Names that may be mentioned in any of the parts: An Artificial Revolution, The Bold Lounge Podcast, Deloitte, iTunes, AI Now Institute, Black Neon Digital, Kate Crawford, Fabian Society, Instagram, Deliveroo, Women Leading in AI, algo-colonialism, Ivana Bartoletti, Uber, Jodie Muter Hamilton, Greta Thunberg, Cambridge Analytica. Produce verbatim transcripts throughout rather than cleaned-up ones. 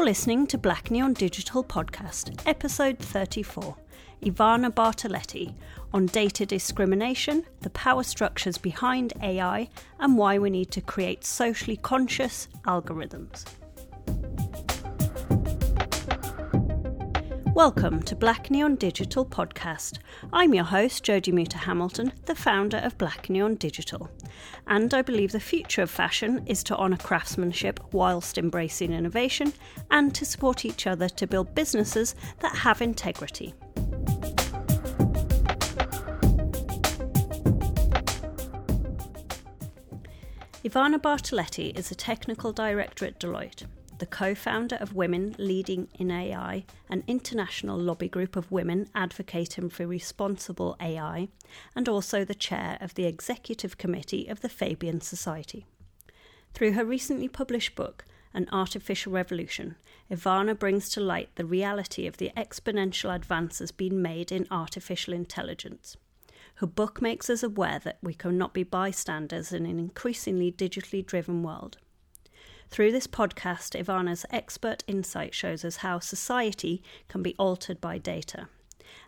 You're listening to Black Neon Digital Podcast, Episode thirty-four, Ivana Bartoletti, on data discrimination, the power structures behind A I, and why we need to create socially conscious algorithms. Welcome to Black Neon Digital Podcast. I'm your host, Jodie Muter Hamilton, the founder of Black Neon Digital. And I believe the future of fashion is to honour craftsmanship whilst embracing innovation and to support each other to build businesses that have integrity. Ivana Bartoletti is a technical director at Deloitte, the co-founder of Women Leading in A I, an international lobby group of women advocating for responsible A I, and also the chair of the executive committee of the Fabian Society. Through her recently published book, An Artificial Revolution, Ivana brings to light the reality of the exponential advances being made in artificial intelligence. Her book makes us aware that we cannot be bystanders in an increasingly digitally driven world. Through this podcast, Ivana's expert insight shows us how society can be altered by data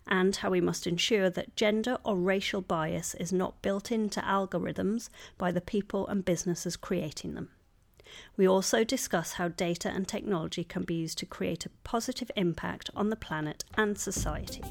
and how we must ensure that gender or racial bias is not built into algorithms by the people and businesses creating them. We also discuss how data and technology can be used to create a positive impact on the planet and society.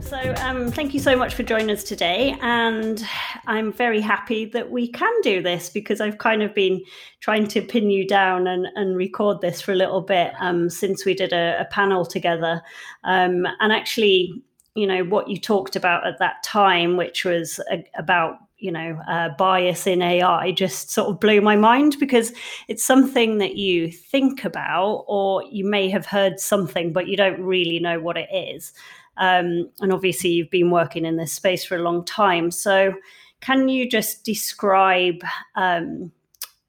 So um, thank you so much for joining us today, and I'm very happy that we can do this because I've kind of been trying to pin you down and, and record this for a little bit um, since we did a, a panel together. Um, and actually, you know, what you talked about at that time, which was a, about, you know, uh, bias in A I, just sort of blew my mind because it's something that you think about or you may have heard something, but you don't really know what it is. Um, and obviously, you've been working in this space for a long time. So can you just describe, um,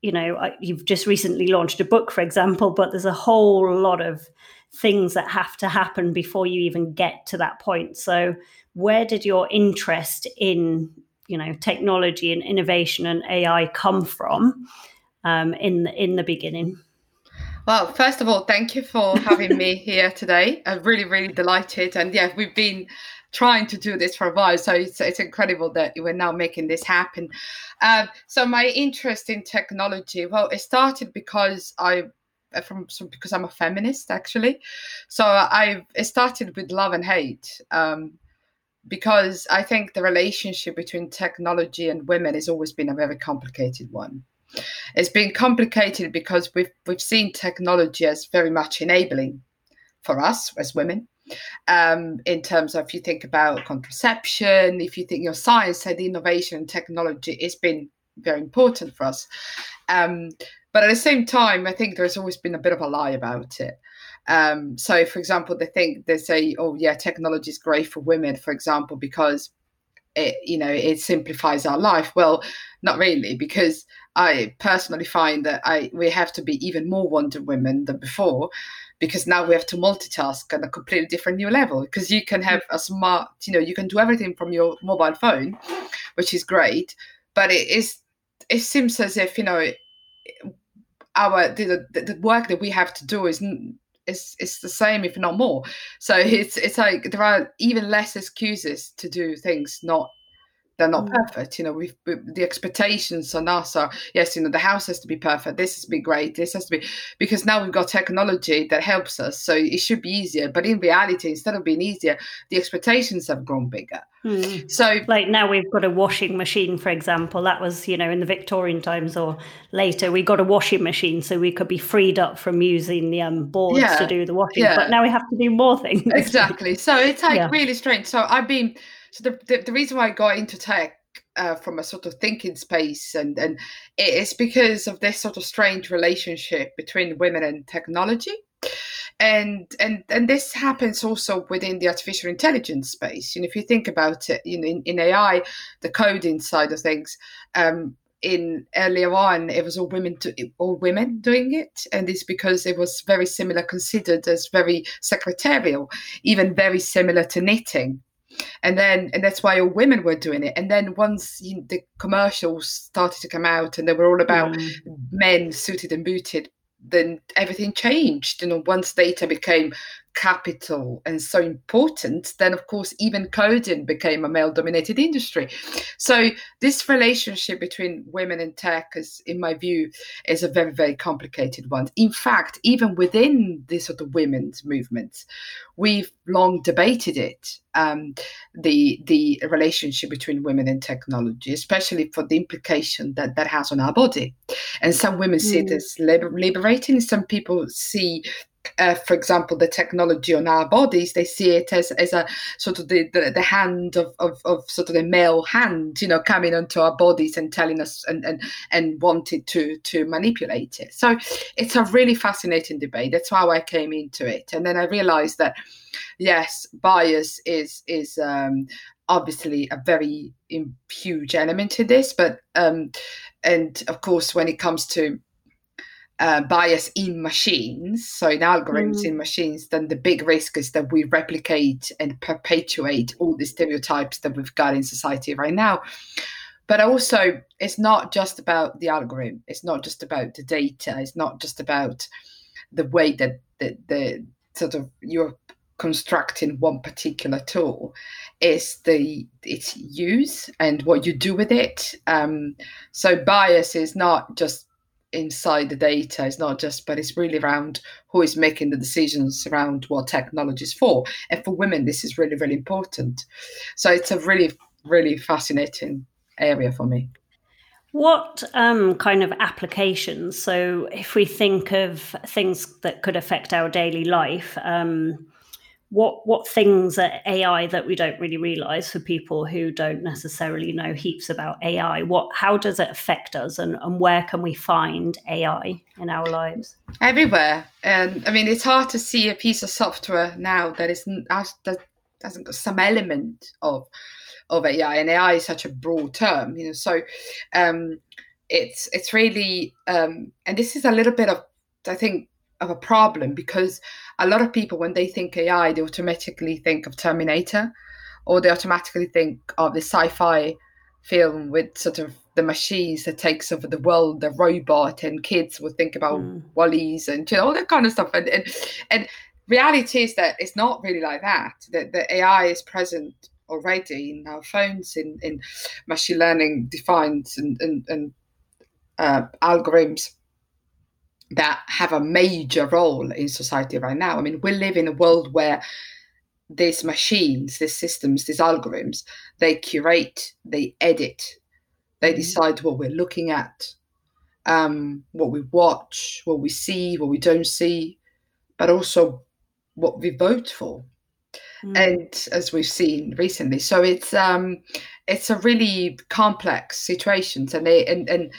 you know, you've just recently launched a book, for example, but there's a whole lot of things that have to happen before you even get to that point. So where did your interest in, you know, technology and innovation and A I come from um, in, in the beginning? Well, first of all, thank you for having me here today. I'm really, really delighted. And yeah, we've been trying to do this for a while. So it's it's incredible that we're now making this happen. Um, so my interest in technology, well, it started because I from because I'm a feminist, actually. So I it started with love and hate um, because I think the relationship between technology and women has always been a very complicated one. It's been complicated because we've we've seen technology as very much enabling for us as women. Um, in terms of, if you think about contraception, if you think your science and innovation and technology, it's been very important for us. Um, but at the same time, I think there's always been a bit of a lie about it. Um, so, for example, they think they say, "Oh, yeah, technology is great for women," for example, because it, you know, it simplifies our life. Well, not really, because I personally find that I we have to be even more Wonder Women than before, because now we have to multitask on a completely different new level, because you can have a smart, you know, you can do everything from your mobile phone, which is great, but it is it seems as if, you know, our the, the work that we have to do is It's, it's the same, if not more. So it's it's like there are even less excuses to do things not they're not mm. perfect. You know, we've we, the expectations on us are, yes, you know, the house has to be perfect. This has to be great. This has to be, because now we've got technology that helps us. So it should be easier. But in reality, instead of being easier, the expectations have grown bigger. Mm. So like now we've got a washing machine, for example. That was, you know, in the Victorian times or later, we got a washing machine so we could be freed up from using the um, boards yeah, to do the washing. Yeah. But now we have to do more things. Exactly. So it's like yeah. really strange. So I've been... So the, the the reason why I got into tech uh, from a sort of thinking space and, and it's because of this sort of strange relationship between women and technology. And and and this happens also within the artificial intelligence space. You know, if you think about it, you know, in, in A I, the coding side of things, um, in earlier on, it was all women to, all women doing it. And it's because it was very similar, considered as very secretarial, even very similar to knitting. And then, and that's why all women were doing it. And then once you, the commercials started to come out and they were all about mm. men suited and booted, then everything changed. You know, once data became capital and so important, then of course even coding became a male-dominated industry. So this relationship between women and tech is, in my view, is a very, very complicated one. In fact, even within this sort of women's movement, we've long debated it, um, the the relationship between women and technology, especially for the implication that that has on our body. And some women see it as liber- liberating. Some people see, uh, for example, the technology on our bodies, they see it as, as a sort of the, the, the hand of, of, of sort of the male hand, you know, coming onto our bodies and telling us and, and, and wanted to, to manipulate it. So it's a really fascinating debate. That's how I came into it. And then I realized that, yes, bias is, is um, obviously a very huge element to this. But um, and of course, when it comes to Uh, bias in machines, so in algorithms mm. in machines, then the big risk is that we replicate and perpetuate all the stereotypes that we've got in society right now. But also, it's not just about the algorithm. It's not just about the data. It's not just about the way that the, the sort of you're constructing one particular tool. It's the its use and what you do with it. Um, so bias is not just inside the data, it's not just, but it's really around who is making the decisions around what technology is for. And for women, this is really, really important. So it's a really, really fascinating area for me. What um, kind of applications? So if we think of things that could affect our daily life, um, what what things are A I that we don't really realise, for people who don't necessarily know heaps about A I? What how does it affect us, and, and where can we find A I in our lives? Everywhere. And I mean, it's hard to see a piece of software now that isn't that hasn't got some element of of A I. And A I is such a broad term, you know. So um, it's it's really um, and this is a little bit of I think. of a problem, because a lot of people, when they think A I, they automatically think of Terminator, or they automatically think of the sci-fi film with sort of the machines that takes over the world, the robot, and kids will think about mm. Wallies and, you know, all that kind of stuff. And, and and reality is that it's not really like that. That the A I is present already in our phones, in, in machine learning defines and and, and uh, algorithms that have a major role in society right now. I mean, we live in a world where these machines, these systems, these algorithms, they curate, they edit, they decide what we're looking at, um, what we watch, what we see, what we don't see, but also what we vote for. Mm. And as we've seen recently. So it's um, it's a really complex situation. And they, and, and,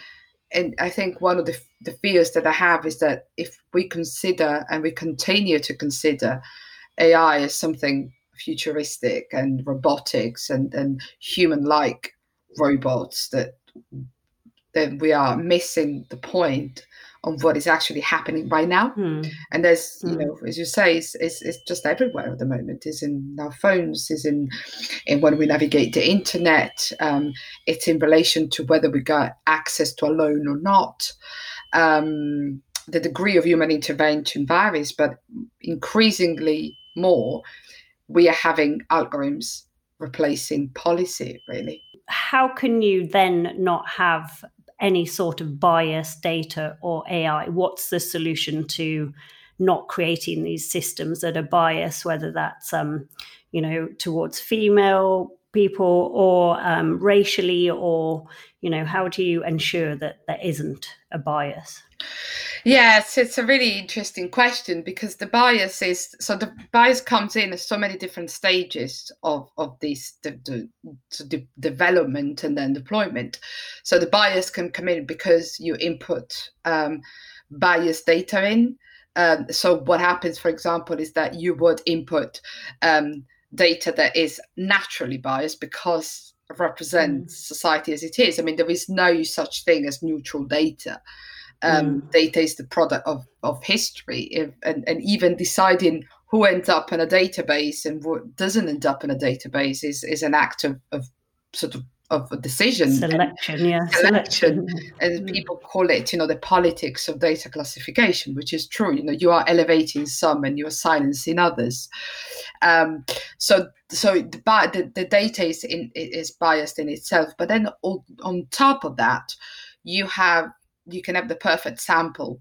and I think one of the the fears that I have is that if we consider and we continue to consider A I as something futuristic and robotics and, and human-like robots, that then we are missing the point on what is actually happening right now. Mm. And there's, you know, as you say, it's, it's, it's just everywhere at the moment. It's in our phones, it's in, in when we navigate the internet, um, it's in relation to whether we got access to a loan or not. Um, the degree of human intervention varies, but increasingly more, we are having algorithms replacing policy, really. How can you then not have any sort of bias, data or A I? What's the solution to not creating these systems that are biased, whether that's, um, you know, towards female people or um, racially, or, you know, how do you ensure that there isn't a bias? Yes, it's a really interesting question, because the bias is, so the bias comes in at so many different stages of, of this the, the, the development and then deployment. So the bias can come in because you input um, biased data in. Um, so what happens, for example, is that you would input um, data that is naturally biased because it represents mm. society as it is. I mean, there is no such thing as neutral data. Um, mm. Data is the product of, of history, if, and, and even deciding who ends up in a database and what doesn't end up in a database is, is an act of, of sort of of a decision. Selection, and, yeah. Selection. selection. And mm. people call it, you know, the politics of data classification, which is true. You know, you are elevating some and you are silencing others. Um, so so the, the, the data is, in, is biased in itself. But then all, on top of that, you have you can have the perfect sample,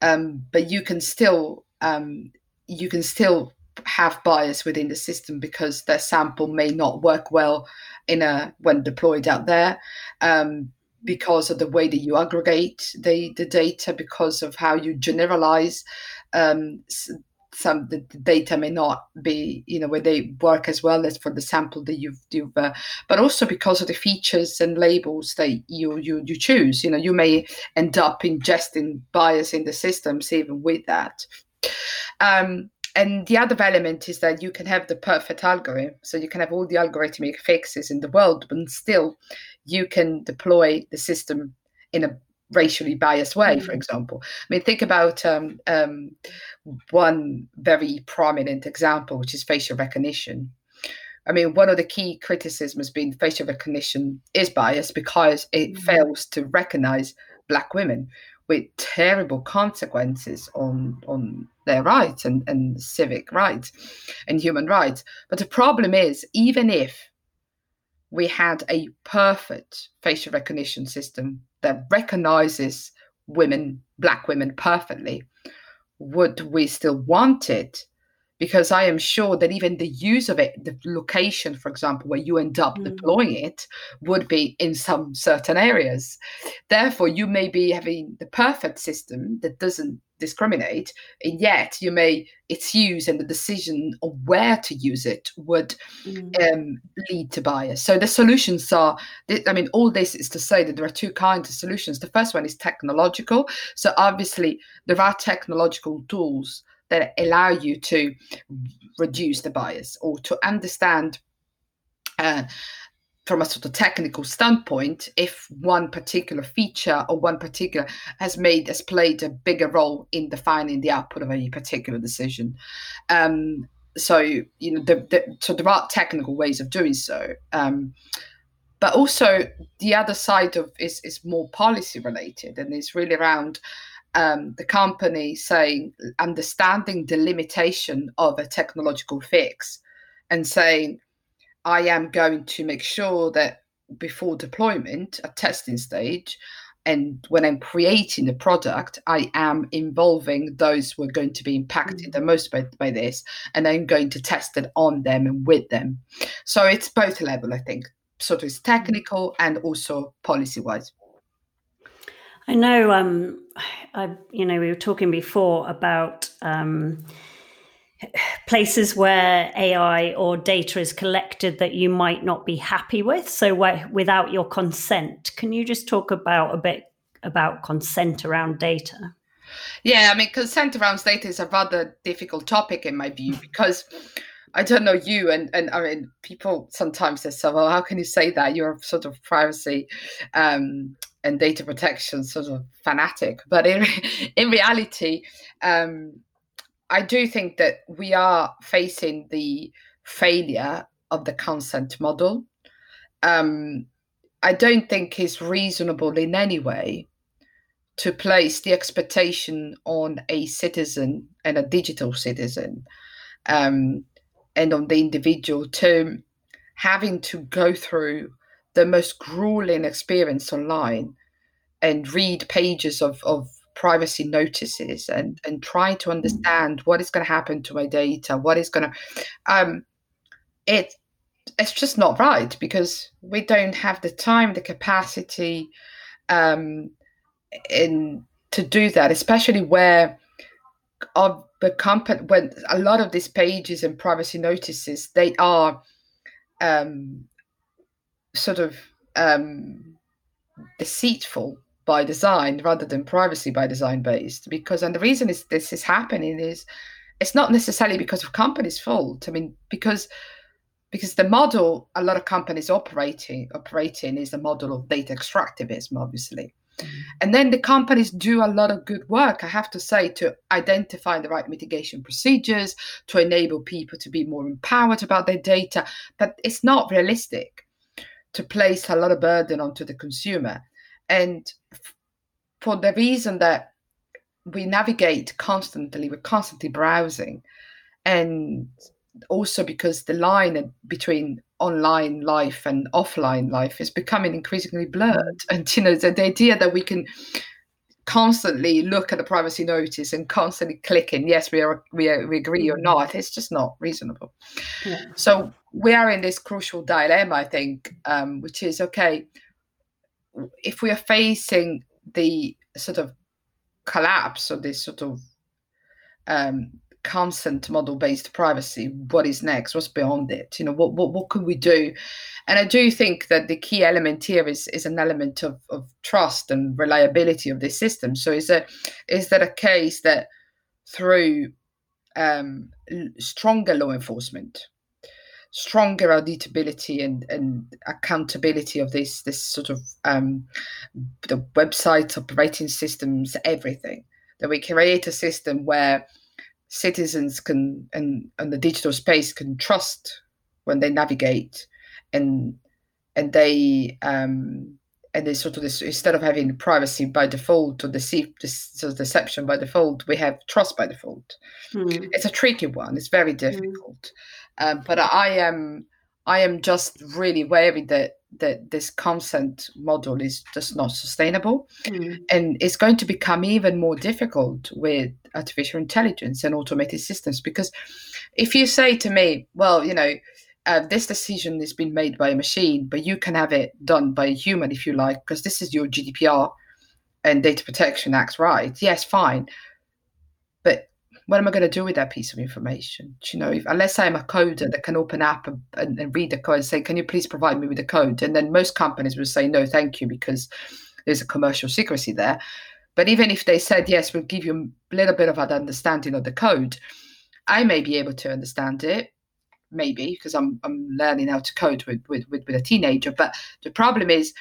um, but you can still um, you can still have bias within the system because that sample may not work well in a when deployed out there um, because of the way that you aggregate the, the data, because of how you generalize. Um, some the data may not be, you know, where they work as well as for the sample that you've, you've uh, but also because of the features and labels that you, you you choose. You know, you may end up ingesting bias in the systems even with that. Um, And the other element is that you can have the perfect algorithm. So you can have all the algorithmic fixes in the world, but still you can deploy the system in a racially biased way, for example. I mean, think about um, um, one very prominent example, which is facial recognition. I mean, one of the key criticisms being facial recognition is biased because it fails to recognize Black women, with terrible consequences on, on their rights and, and civic rights and human rights. But the problem is, even if we had a perfect facial recognition system that recognizes women, Black women perfectly, would we still want it? Because I am sure that even the use of it, the location, for example, where you end up mm. deploying it, would be in some certain areas. Therefore, you may be having the perfect system that doesn't discriminate, and yet you may its use and the decision of where to use it would mm. um, lead to bias. So the solutions are, I mean, all this is to say that there are two kinds of solutions. The first one is technological. So obviously, there are technological tools that allow you to reduce the bias or to understand uh, from a sort of technical standpoint if one particular feature or one particular has made has played a bigger role in defining the output of a particular decision. Um, so you know, the, the, so there are technical ways of doing so, um, but also the other side of is is more policy related, and it's really around. Um, the company saying, understanding the limitation of a technological fix and saying, I am going to make sure that before deployment, a testing stage, and when I'm creating the product, I am involving those who are going to be impacted mm-hmm. the most by, by this, and I'm going to test it on them and with them. So it's both level, I think. Sort of it's technical and also policy-wise. I know, um, I, you know, we were talking before about um, places where A I or data is collected that you might not be happy with. So where, without your consent, can you just talk about a bit about consent around data? Yeah, I mean, consent around data is a rather difficult topic in my view, because I don't know you, and, and I mean, people sometimes they say, well, how can you say that? You're sort of privacy um and data protection sort of fanatic, but in in reality, um, I do think that we are facing the failure of the consent model. Um, I don't think it's reasonable in any way to place the expectation on a citizen and a digital citizen, um, and on the individual to having to go through the most grueling experience online and read pages of, of privacy notices and, and try to understand what is going to happen to my data, what is going to, um, it, it's just not right because we don't have the time, the capacity um, in to do that, especially where of the company, when a lot of these pages and privacy notices, they are, um, sort of um, deceitful by design rather than privacy by design based. Because, and the reason is this is happening is it's not necessarily because of companies' fault. I mean, because because the model a lot of companies operating operating is the model of data extractivism, obviously. And then the companies do a lot of good work, I have to say, to identify the right mitigation procedures, to enable people to be more empowered about their data. But it's not realistic to place a lot of burden onto the consumer. And f- for the reason that we navigate constantly, we're constantly browsing. And also because the line between online life and offline life is becoming increasingly blurred. And, you know, the, the idea that we can constantly look at the privacy notice and constantly clicking, yes, we are, we, are, we agree or not, it's just not reasonable. Yeah. So we are in this crucial dilemma, I think, um, which is, okay, if we are facing the sort of collapse of this sort of um, constant model-based privacy, what is next? What's beyond it? You know, what what what could we do? And I do think that the key element here is is an element of of trust and reliability of this system. So is a is that a case that through um, stronger law enforcement, stronger auditability and, and accountability of this this sort of um, the websites, operating systems, everything, that we create a system where citizens can and, and the digital space can trust when they navigate, and and they um, and they sort of this, instead of having privacy by default or deceive sort of deception by default, we have trust by default. Mm. It's a tricky one. It's very difficult, mm. um, but I am I am just really wary that that this consent model is just not sustainable, mm. and it's going to become even more difficult with artificial intelligence and automated systems. Because if you say to me, well, you know, uh, this decision has been made by a machine, but you can have it done by a human if you like, because this is your G D P R and Data Protection Act, right? Yes, fine. But what am I going to do with that piece of information? Do you know, if, unless I'm a coder that can open up and, and, and read the code and say, can you please provide me with the code? And then most companies will say, no, thank you, because there's a commercial secrecy there. But even if they said, yes, we'll give you a little bit of an understanding of the code, I may be able to understand it, maybe, because I'm I'm learning how to code with, with, with, with a teenager. But the problem is,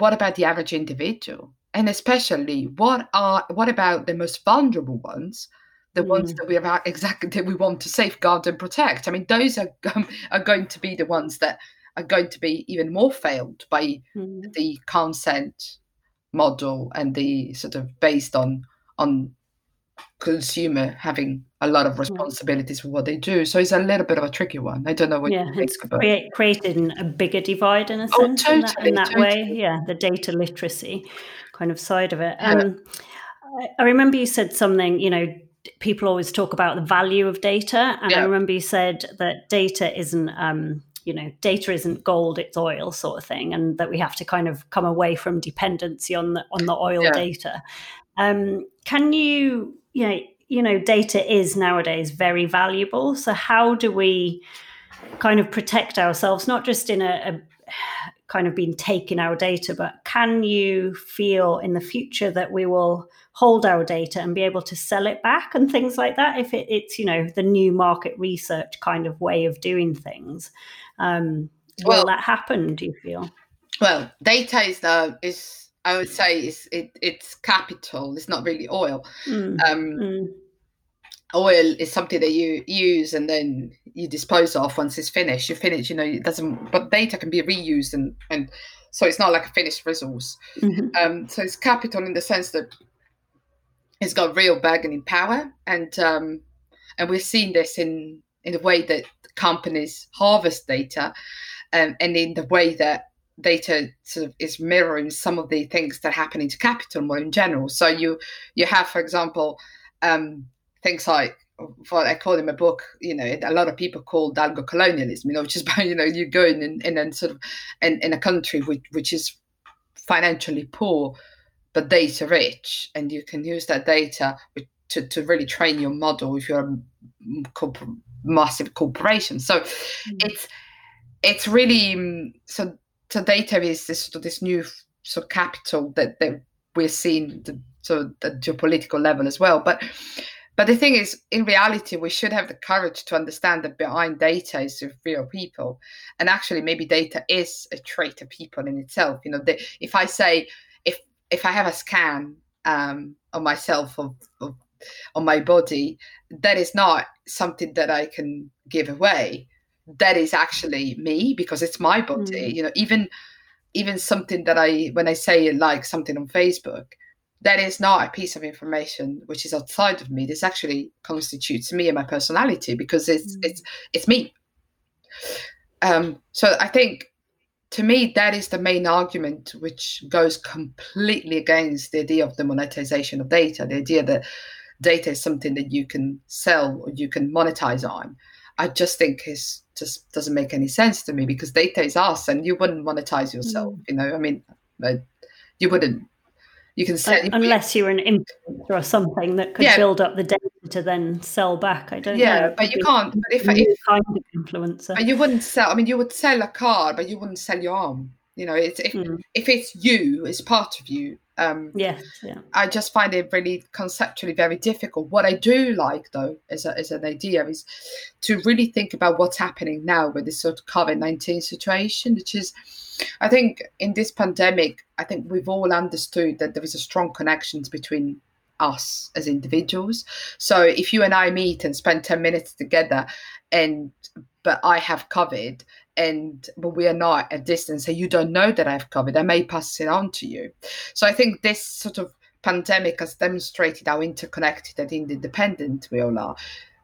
what about the average individual? And especially, what are what about the most vulnerable ones, the mm. ones that we have exactly that we want to safeguard and protect? I mean, those are um, are going to be the ones that are going to be even more failed by mm. the consent model and the sort of based on on consumer having a lot of responsibilities for what they do. So it's a little bit of a tricky one. I don't know what yeah, you think about it. It's created a bigger divide in a oh, sense totally, in that, in that totally. way. Yeah, the data literacy kind of side of it. Yeah. Um, I remember you said something, you know, people always talk about the value of data. And yeah. I remember you said that data isn't... Um, you know, data isn't gold, it's oil sort of thing, and that we have to kind of come away from dependency on the on the oil yeah. data. Um, can you, you know, you know, data is nowadays very valuable. So how do we kind of protect ourselves, not just in a, a kind of being taken our data, but can you feel in the future that we will hold our data and be able to sell it back and things like that if it, it's, you know, the new market research kind of way of doing things? Um, well, will that happen, do you feel? Well, data is, uh, is I would say, is it, it's capital. It's not really oil. Mm. Um, mm. Oil is something that you use and then you dispose of once it's finished. You finish, you know, it doesn't. But data can be reused, and, and so it's not like a finished resource. Mm-hmm. Um, so it's capital in the sense that it's got real bargaining power, and um, and we're seeing this in in the way that companies harvest data, um, and in the way that data sort of is mirroring some of the things that happen into capital more in general. So you you have, for example, um, things like what I call in my book, you know, a lot of people call algo-colonialism, you know, which is, you know, you go in and, and then sort of in, in a country which, which is financially poor but data rich, and you can use that data to, to really train your model if you're a corp- massive corporation. So mm-hmm. it's it's really, so, so data is this sort of this new sort of capital that, that we're seeing the, sort of the geopolitical level as well. But But the thing is, in reality, we should have the courage to understand that behind data is real people. And actually, maybe data is a trait of people in itself. You know, the, if I say, if if I have a scan um, on myself or, or on my body, that is not something that I can give away. That is actually me, because it's my body. Mm. You know, even even something that I, when I say like something on Facebook, that is not a piece of information which is outside of me. This actually constitutes me and my personality, because it's mm. it's it's me. Um, so I think, to me, that is the main argument, which goes completely against the idea of the monetization of data, the idea that data is something that you can sell or you can monetize on. I just think it just doesn't make any sense to me, because data is us, and you wouldn't monetize yourself. Mm. You know, I mean, you wouldn't. You can sell, uh, unless you're an influencer or something that could yeah. build up the data to then sell back. I don't yeah, know. Yeah, but you can't. But if, if kind of influencer, but you wouldn't sell. I mean, you would sell a car, but you wouldn't sell your arm. You know, it's if mm. if it's you, it's part of you. Um, yes. Yeah. I just find it really conceptually very difficult. What I do like, though, as a, as an idea, is to really think about what's happening now with this sort of COVID nineteen situation, which is, I think in this pandemic, I think we've all understood that there is a strong connection between us as individuals. So if you and I meet and spend ten minutes together, and but I have COVID, and but we are not at distance, and you don't know that I have COVID, I may pass it on to you. So I think this sort of pandemic has demonstrated how interconnected and interdependent we all are.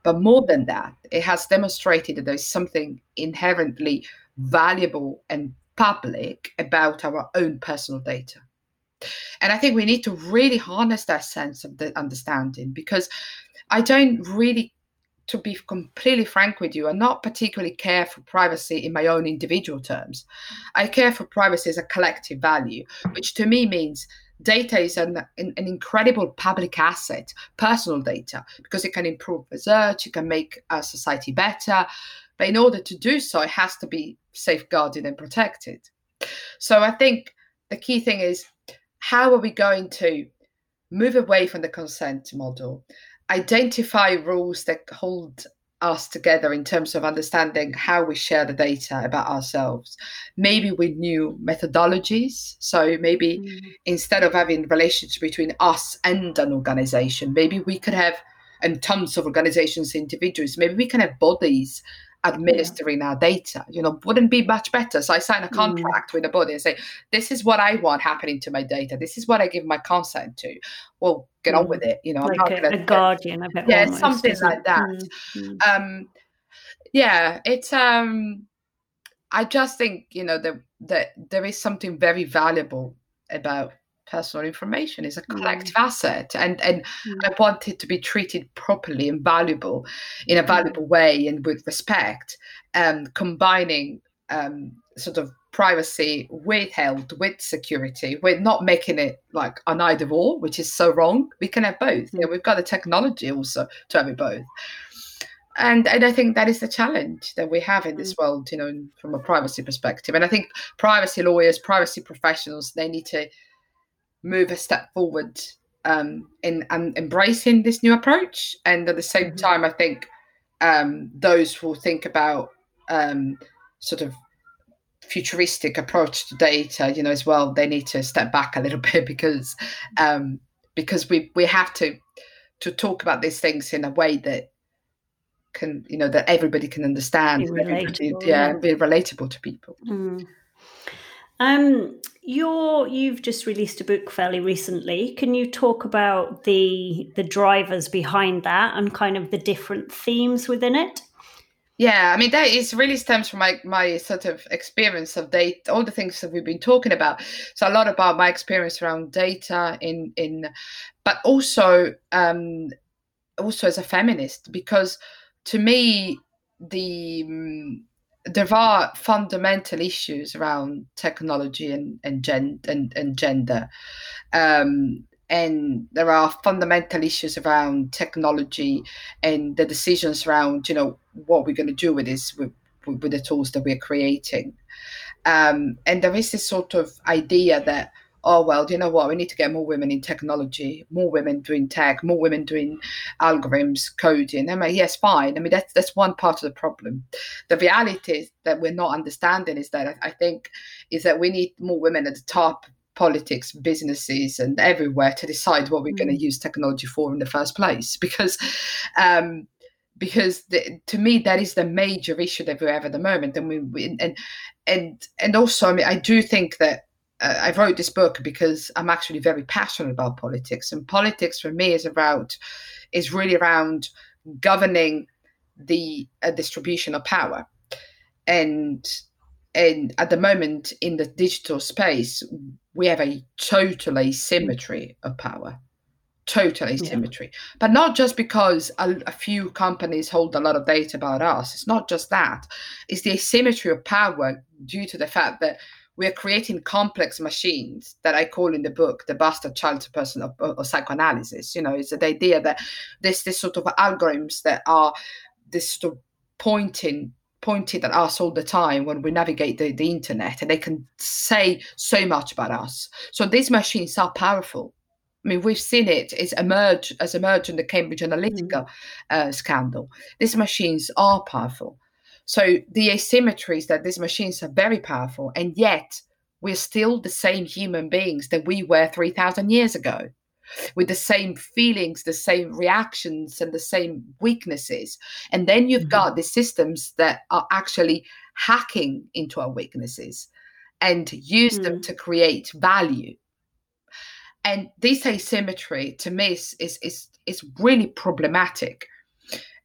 But more than that, it has demonstrated that there's something inherently valuable and public about our own personal data. And I think we need to really harness that sense of the understanding, because I don't really, to be completely frank with you, I not particularly care for privacy in my own individual terms. I care for privacy as a collective value, which to me means data is an, an incredible public asset, personal data, because it can improve research, it can make our society better. But in order to do so, it has to be safeguarded and protected. So I think the key thing is, how are we going to move away from the consent model, identify rules that hold us together in terms of understanding how we share the data about ourselves, maybe with new methodologies. So maybe mm-hmm. instead of having relationships between us and an organization, maybe we could have, and tons of organizations, individuals, maybe we can have bodies administering yeah. our data. You know, wouldn't be much better. So I sign a contract mm. with a body and say, this is what I want happening to my data. This is what I give my consent to. Well, get mm. on with it. You know, like I'm not a, a guardian. Of it yeah, almost, something like that. Mm. Um, yeah, it's. Um, I just think you know that that there is something very valuable about personal information. Is a collective mm. asset, and and mm. I want it to be treated properly and valuable in a valuable way and with respect, and um, combining um, sort of privacy with health, with security. We're not making it like an either or, which is so wrong. We can have both. Mm. Yeah, we've got the technology also to have it both. And and I think that is the challenge that we have in this world, you know, from a privacy perspective. And I think privacy lawyers, privacy professionals, they need to move a step forward um, in, in embracing this new approach. And at the same mm-hmm. time, I think um, those who think about um, sort of futuristic approach to data, you know, as well, they need to step back a little bit, because um, because we we have to to talk about these things in a way that can, you know, that everybody can understand. Be relatable, yeah, yeah, be relatable to people. Mm. Um, you're, you've just released a book fairly recently. Can you talk about the the drivers behind that and kind of the different themes within it? Yeah, I mean, that is really stems from my, my sort of experience of data, all the things that we've been talking about. So a lot about my experience around data in, in but also um, also as a feminist, because to me, the... Um, there are fundamental issues around technology and and, gen- and, and gender. Um, and there are fundamental issues around technology and the decisions around, you know, what we're going to do with this, with, with the tools that we're creating. Um, and there is this sort of idea that, oh, well, you know what, we need to get more women in technology, more women doing tech, more women doing algorithms, coding. I mean, yes, fine. I mean, that's that's one part of the problem. The reality is that we're not understanding is that I think is that we need more women at the top politics, businesses, and everywhere to decide what we're mm. going to use technology for in the first place. Because um, because the, to me, that is the major issue that we have at the moment. And we, we and and and also, I mean, I do think that uh, I wrote this book because I'm actually very passionate about politics, and politics for me is about is really around governing the uh, distribution of power. And and at the moment in the digital space, we have a total asymmetry of power, total asymmetry. Yeah. But not just because a, a few companies hold a lot of data about us. It's not just that. It's the asymmetry of power due to the fact that we're creating complex machines that I call in the book the bastard child person of, of, of psychoanalysis. You know, it's the idea that there's this sort of algorithms that are this sort of pointing pointed at us all the time when we navigate the, the internet, and they can say so much about us. So these machines are powerful. I mean, we've seen it it's emerge, as emerged in the Cambridge Analytica uh, scandal. These machines are powerful. So the asymmetry is that these machines are very powerful, and yet we're still the same human beings that we were three thousand years ago, with the same feelings, the same reactions, and the same weaknesses. And then you've mm-hmm. got the systems that are actually hacking into our weaknesses and use mm. them to create value. And this asymmetry, to me, is is is, is really problematic.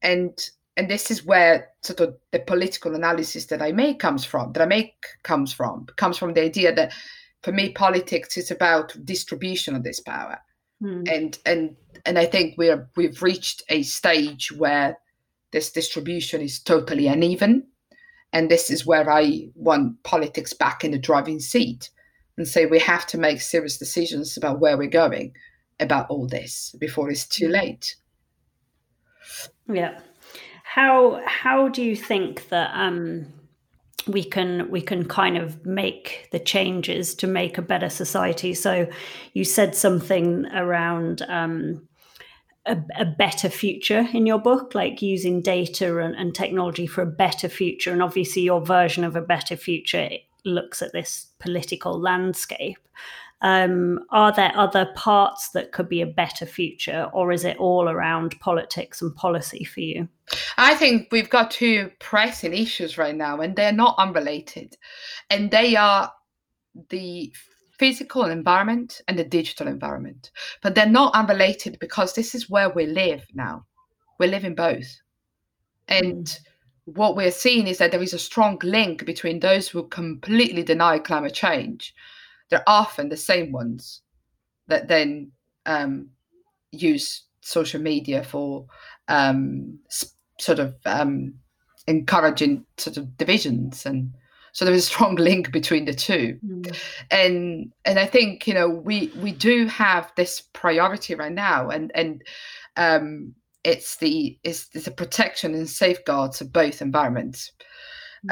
And and this is where sort of the political analysis that I make comes from, that I make comes from, comes from the idea that, for me, politics is about distribution of this power. Mm. And and and I think we're we've reached a stage where this distribution is totally uneven, and this is where I want politics back in the driving seat and say we have to make serious decisions about where we're going about all this before it's too late. Yeah, how how do you think that um, we can we can kind of make the changes to make a better society? So you said something around um, a, a better future in your book, like using data and, and technology for a better future. And obviously your version of a better future looks at this political landscape. Um, are there other parts that could be a better future, or is it all around politics and policy for you? I think we've got two pressing issues right now, and they're not unrelated. And they are the physical environment and the digital environment. But they're not unrelated because this is where we live now. We live in both. And mm. what we're seeing is that there is a strong link between those who completely deny climate change. They're often the same ones that then um, use social media for um, sp- sort of um, encouraging sort of divisions. And so there is a strong link between the two. Mm-hmm. And and I think, you know, we, we do have this priority right now. And, and um, it's the it's, it's the protection and safeguards of both environments.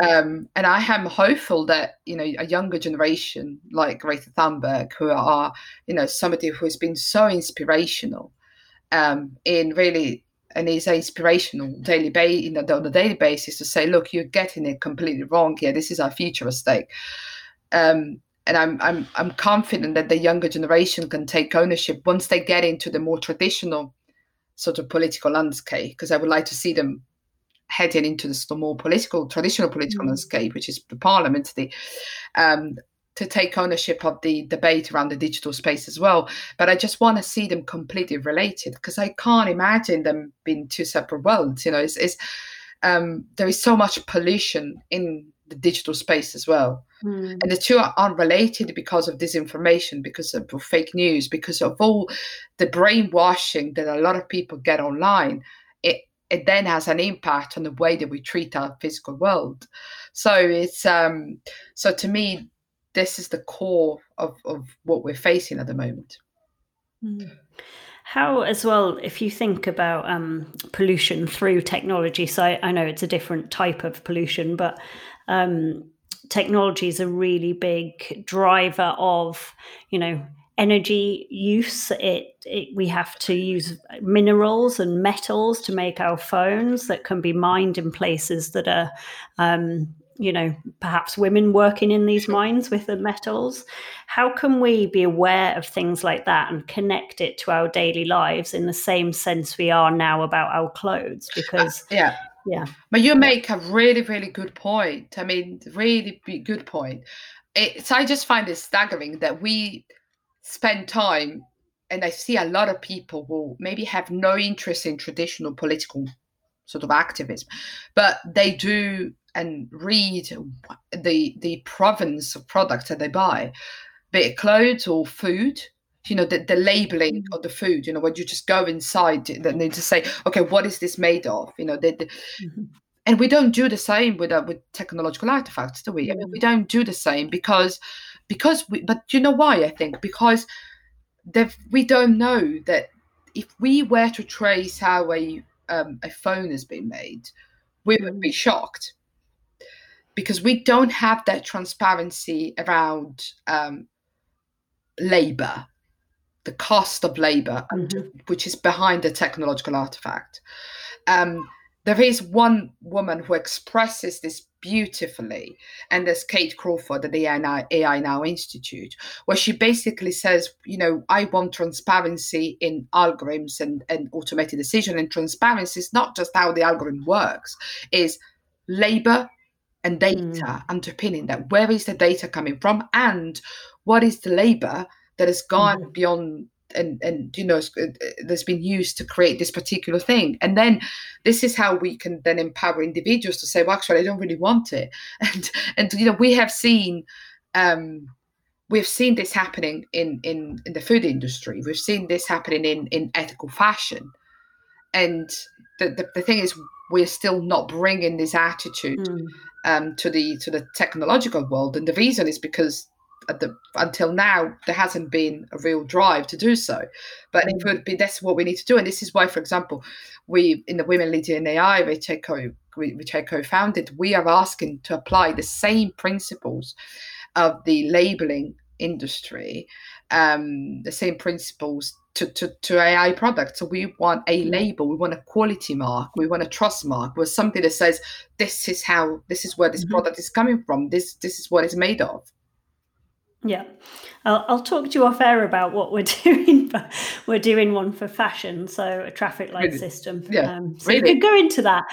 Um, and I am hopeful that, you know, a younger generation like Greta Thunberg, who are, you know, somebody who has been so inspirational um, in really, and is inspirational daily ba- you know, on a daily basis to say, look, you're getting it completely wrong here. This is our future at stake. Um, and I'm, I'm, I'm confident that the younger generation can take ownership once they get into the more traditional sort of political landscape, because I would like to see them heading into the more political, traditional political mm-hmm. landscape, which is the parliament, the, um, to take ownership of the debate around the digital space as well. But I just want to see them completely related, because I can't imagine them being two separate worlds. You know, it's, it's um, there is so much pollution in the digital space as well. Mm. And the two are unrelated because of disinformation, because of fake news, because of all the brainwashing that a lot of people get online. It, it then has an impact on the way that we treat our physical world. So it's um, so to me, this is the core of, of what we're facing at the moment. How as well, if you think about um, pollution through technology, so I, I know it's a different type of pollution, but um, technology is a really big driver of, you know, energy use. It, it we have to use minerals and metals to make our phones that can be mined in places that are um, you know, perhaps women working in these mines with the metals. How can we be aware of things like that and connect it to our daily lives in the same sense we are now about our clothes? Because uh, yeah. Yeah. But you make a really, really good point. I mean, really good point. It's, I just find it staggering that we spend time, and I see a lot of people who maybe have no interest in traditional political sort of activism, but they do and read the the provenance of products that they buy, be it clothes or food. You know, the, the labeling of the food, you know, when you just go inside, then they just say, okay, what is this made of? You know, they, they, mm-hmm. and we don't do the same with uh, with technological artifacts, do we? I mean, we don't do the same because, because we, but you know why I think? Because we don't know that if we were to trace how a, um, a phone has been made, we would be shocked. Because we don't have that transparency around um, labor, the cost of labor, mm-hmm. which is behind the technological artifact. Um, there is one woman who expresses this beautifully, and there's Kate Crawford at the A I Now Institute, where she basically says, you know, I want transparency in algorithms and, and automated decision, and transparency is not just how the algorithm works, is labor and data mm. underpinning that. Where is the data coming from, and what is the labor that has gone mm-hmm. beyond and, and, you know, that's been used to create this particular thing. And then this is how we can then empower individuals to say, well, actually, I don't really want it. And, and you know, we have seen um, we've seen this happening in, in, in the food industry. We've seen this happening in, in ethical fashion. And the, the, the thing is, we're still not bringing this attitude mm. um, to the to the technological world. And the reason is because At the, until now, there hasn't been a real drive to do so, but it would be that's what we need to do. And this is why, for example, we in the Women Leading in A I, which I, co, which I co-founded, we are asking to apply the same principles of the labeling industry, um, the same principles to, to, to A I products. So we want a label, we want a quality mark, we want a trust mark, with something that says this is how, this is where this mm-hmm. product is coming from, this this is what it's made of. Yeah, I'll, I'll talk to you off air about what we're doing, but we're doing one for fashion, so a traffic light really? system. Yeah, um, so really? we could go into that.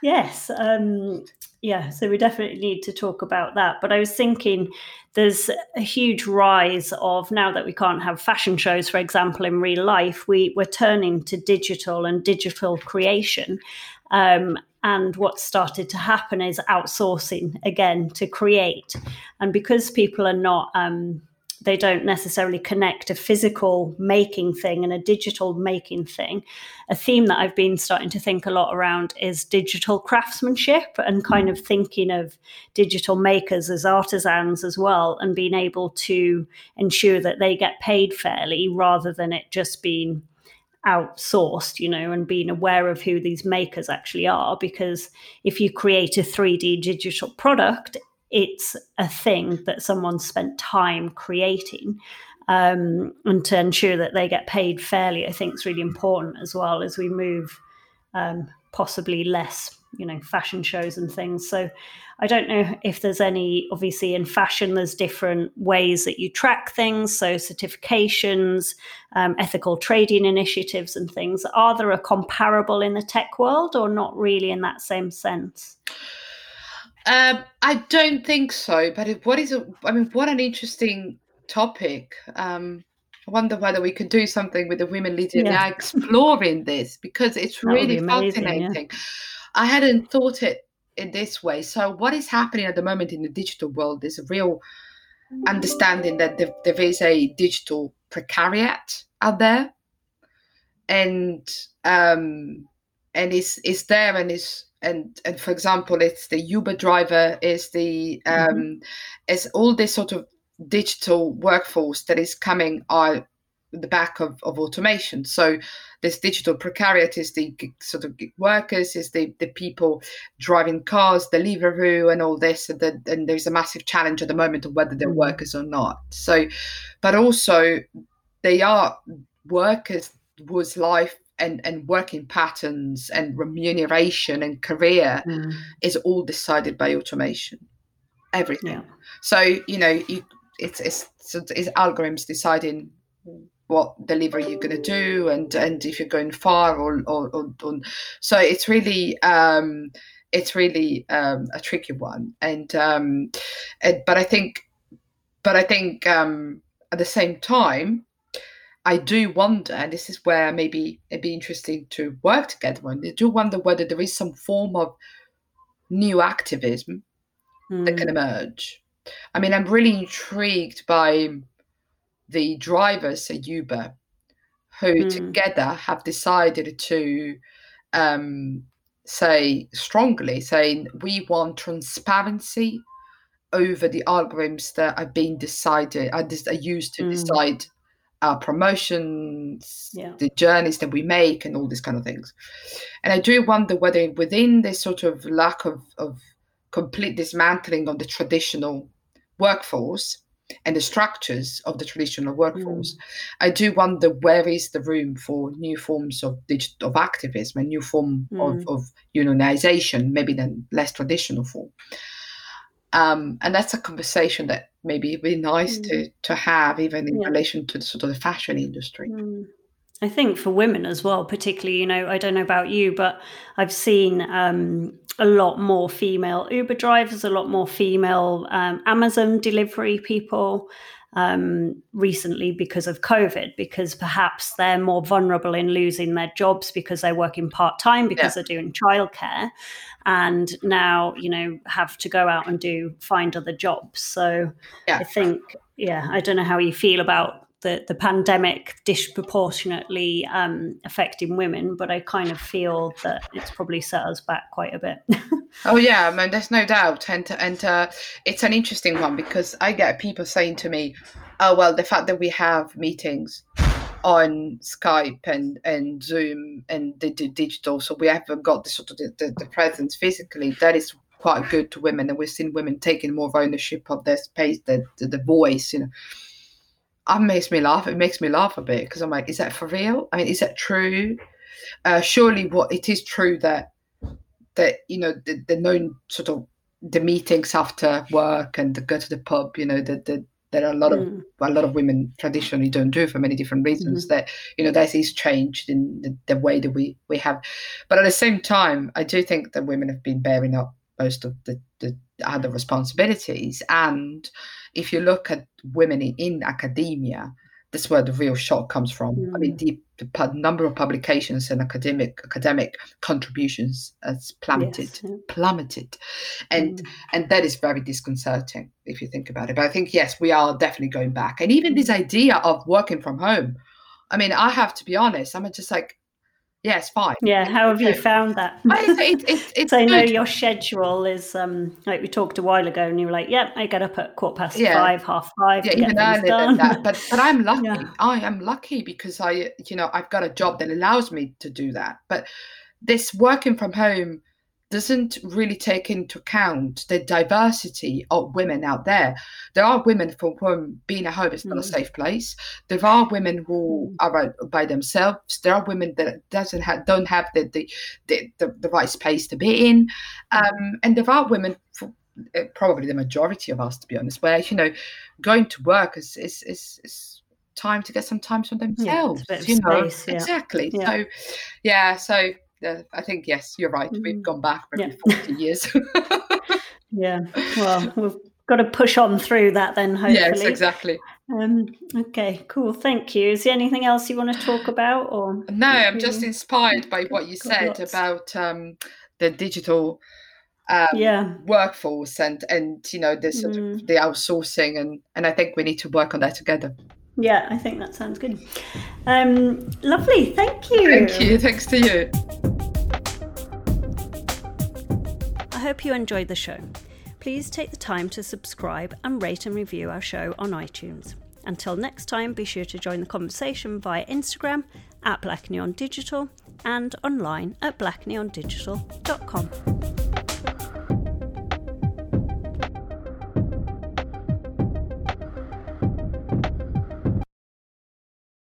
Yes, um, yeah, so we definitely need to talk about that. But I was thinking there's a huge rise of, now that we can't have fashion shows, for example, in real life, we, we're turning to digital and digital creation. Um, and what started to happen is outsourcing again to create. And because people are not, um, they don't necessarily connect a physical making thing and a digital making thing, a theme that I've been starting to think a lot around is digital craftsmanship, and kind of thinking of digital makers as artisans as well, and being able to ensure that they get paid fairly rather than it just being outsourced, you know, and being aware of who these makers actually are. Because if you create a three D digital product, it's a thing that someone spent time creating, um, and to ensure that they get paid fairly, I think is really important as well as we move um, possibly less, you know, fashion shows and things. So I don't know if there's any, obviously in fashion, there's different ways that you track things. So certifications, um, ethical trading initiatives and things. Are there a comparable in the tech world, or not really in that same sense? Um, I don't think so. But what is, a, I mean, what an interesting topic. Um, I wonder whether we could do something with the Women Leading yeah. and exploring this, because it's that really be amazing, fascinating. Yeah. I hadn't thought it in this way. So what is happening at the moment in the digital world is a real understanding that there, there is a digital precariat out there, and um, and it's it's there and is and and for example, it's the Uber driver, is the um, mm-hmm. it's all this sort of digital workforce that is coming out the back of, of automation. So this digital precariat is the sort of gig workers, is the, the people driving cars, Deliveroo and all this. And, the, and there's a massive challenge at the moment of whether they're workers or not. So, but also they are workers whose life and, and working patterns and remuneration and career mm. is all decided by automation. everything. Yeah. So, you know, you, it's, it's, it's algorithms deciding what delivery you're going to do and, and if you're going far or, or, or, or so it's really, um, it's really um, a tricky one. And, um, and, but I think, but I think um, at the same time, I do wonder, and this is where maybe it'd be interesting to work together on, I do wonder whether there is some form of new activism mm. that can emerge. I mean, I'm really intrigued by the drivers at Uber who mm. together have decided to um, say strongly, saying we want transparency over the algorithms that are being decided, are, are used to mm. decide our promotions, yeah. the journeys that we make and all these kind of things. And I do wonder whether within this sort of lack of, of complete dismantling of the traditional workforce and the structures of the traditional workforce, mm. I do wonder where is the room for new forms of digital of activism, a new form mm. of, of unionization, maybe the less traditional form. Um, and that's a conversation that maybe would be nice mm. to, to have, even in yeah. relation to the, sort of the fashion industry. Mm. I think for women as well, particularly, you know, I don't know about you, but I've seen um, a lot more female Uber drivers, a lot more female um, Amazon delivery people um, recently because of COVID, because perhaps they're more vulnerable in losing their jobs because they're working part time, because yeah. they're doing childcare and now, you know, have to go out and do find other jobs. So yeah. I think, yeah, I don't know how you feel about The, the pandemic disproportionately um, affecting women, but I kind of feel that it's probably set us back quite a bit. Oh yeah, I mean, there's no doubt, and and uh, it's an interesting one because I get people saying to me, "Oh well, the fact that we have meetings on Skype and, and Zoom and the, the digital, so we haven't got the sort of the, the, the presence physically. That is quite good to women, and we've seen women taking more ownership of their space, the the, the voice, you know." It makes me laugh. It makes me laugh a bit because I'm like, is that for real? I mean, is that true? Uh, surely, what it is true that that you know the, the known sort of the meetings after work and the go to the pub. You know that the, there are a lot mm. of a lot of women traditionally don't do for many different reasons. Mm. That you know that is changed in the, the way that we we have. But at the same time, I do think that women have been bearing up most of the, the other responsibilities. And if you look at women in, in academia, that's where the real shock comes from. Mm. I mean, the, the number of publications and academic academic contributions has plummeted, yes. plummeted. And mm. and that is very disconcerting if you think about it. But I think, yes, we are definitely going back. And even this idea of working from home, I mean, I have to be honest, I'm just like, yes, fine. Yeah, how have you found that? It, it, it, it's so I know your schedule is, um, like we talked a while ago, and you were like, yeah, I get up at quarter past yeah. five, half five. Yeah, even earlier than that. But, but I'm lucky. Yeah. I am lucky because I, you know, I've got a job that allows me to do that. But this working from home doesn't really take into account the diversity of women out there. There are women for whom being at home is not mm. a safe place. There are women who are by themselves. There are women that doesn't have, don't have the the, the, the the right space to be in. Um, and there are women, for, uh, probably the majority of us, to be honest, where, you know, going to work is is is, is time to get some time for themselves. Yeah, you know, space, yeah. exactly. Yeah. So, yeah, so. Uh, I think, yes, you're right. We've gone back maybe yeah. forty years. Yeah. Well, we've got to push on through that then, hopefully. Yes, exactly. Um, okay, cool. Thank you. Is there anything else you want to talk about? Or no, I'm just inspired by what you said about um, the digital um, yeah. workforce and, and, you know, the, sort mm. of the outsourcing. And, and I think we need to work on that together. Yeah, I think that sounds good. Um, lovely. Thank you. Thank you. Thanks to you. I hope you enjoyed the show. Please take the time to subscribe and rate and review our show on iTunes. Until next time, be sure to join the conversation via Instagram at Black Neon Digital and online at black neon digital dot com.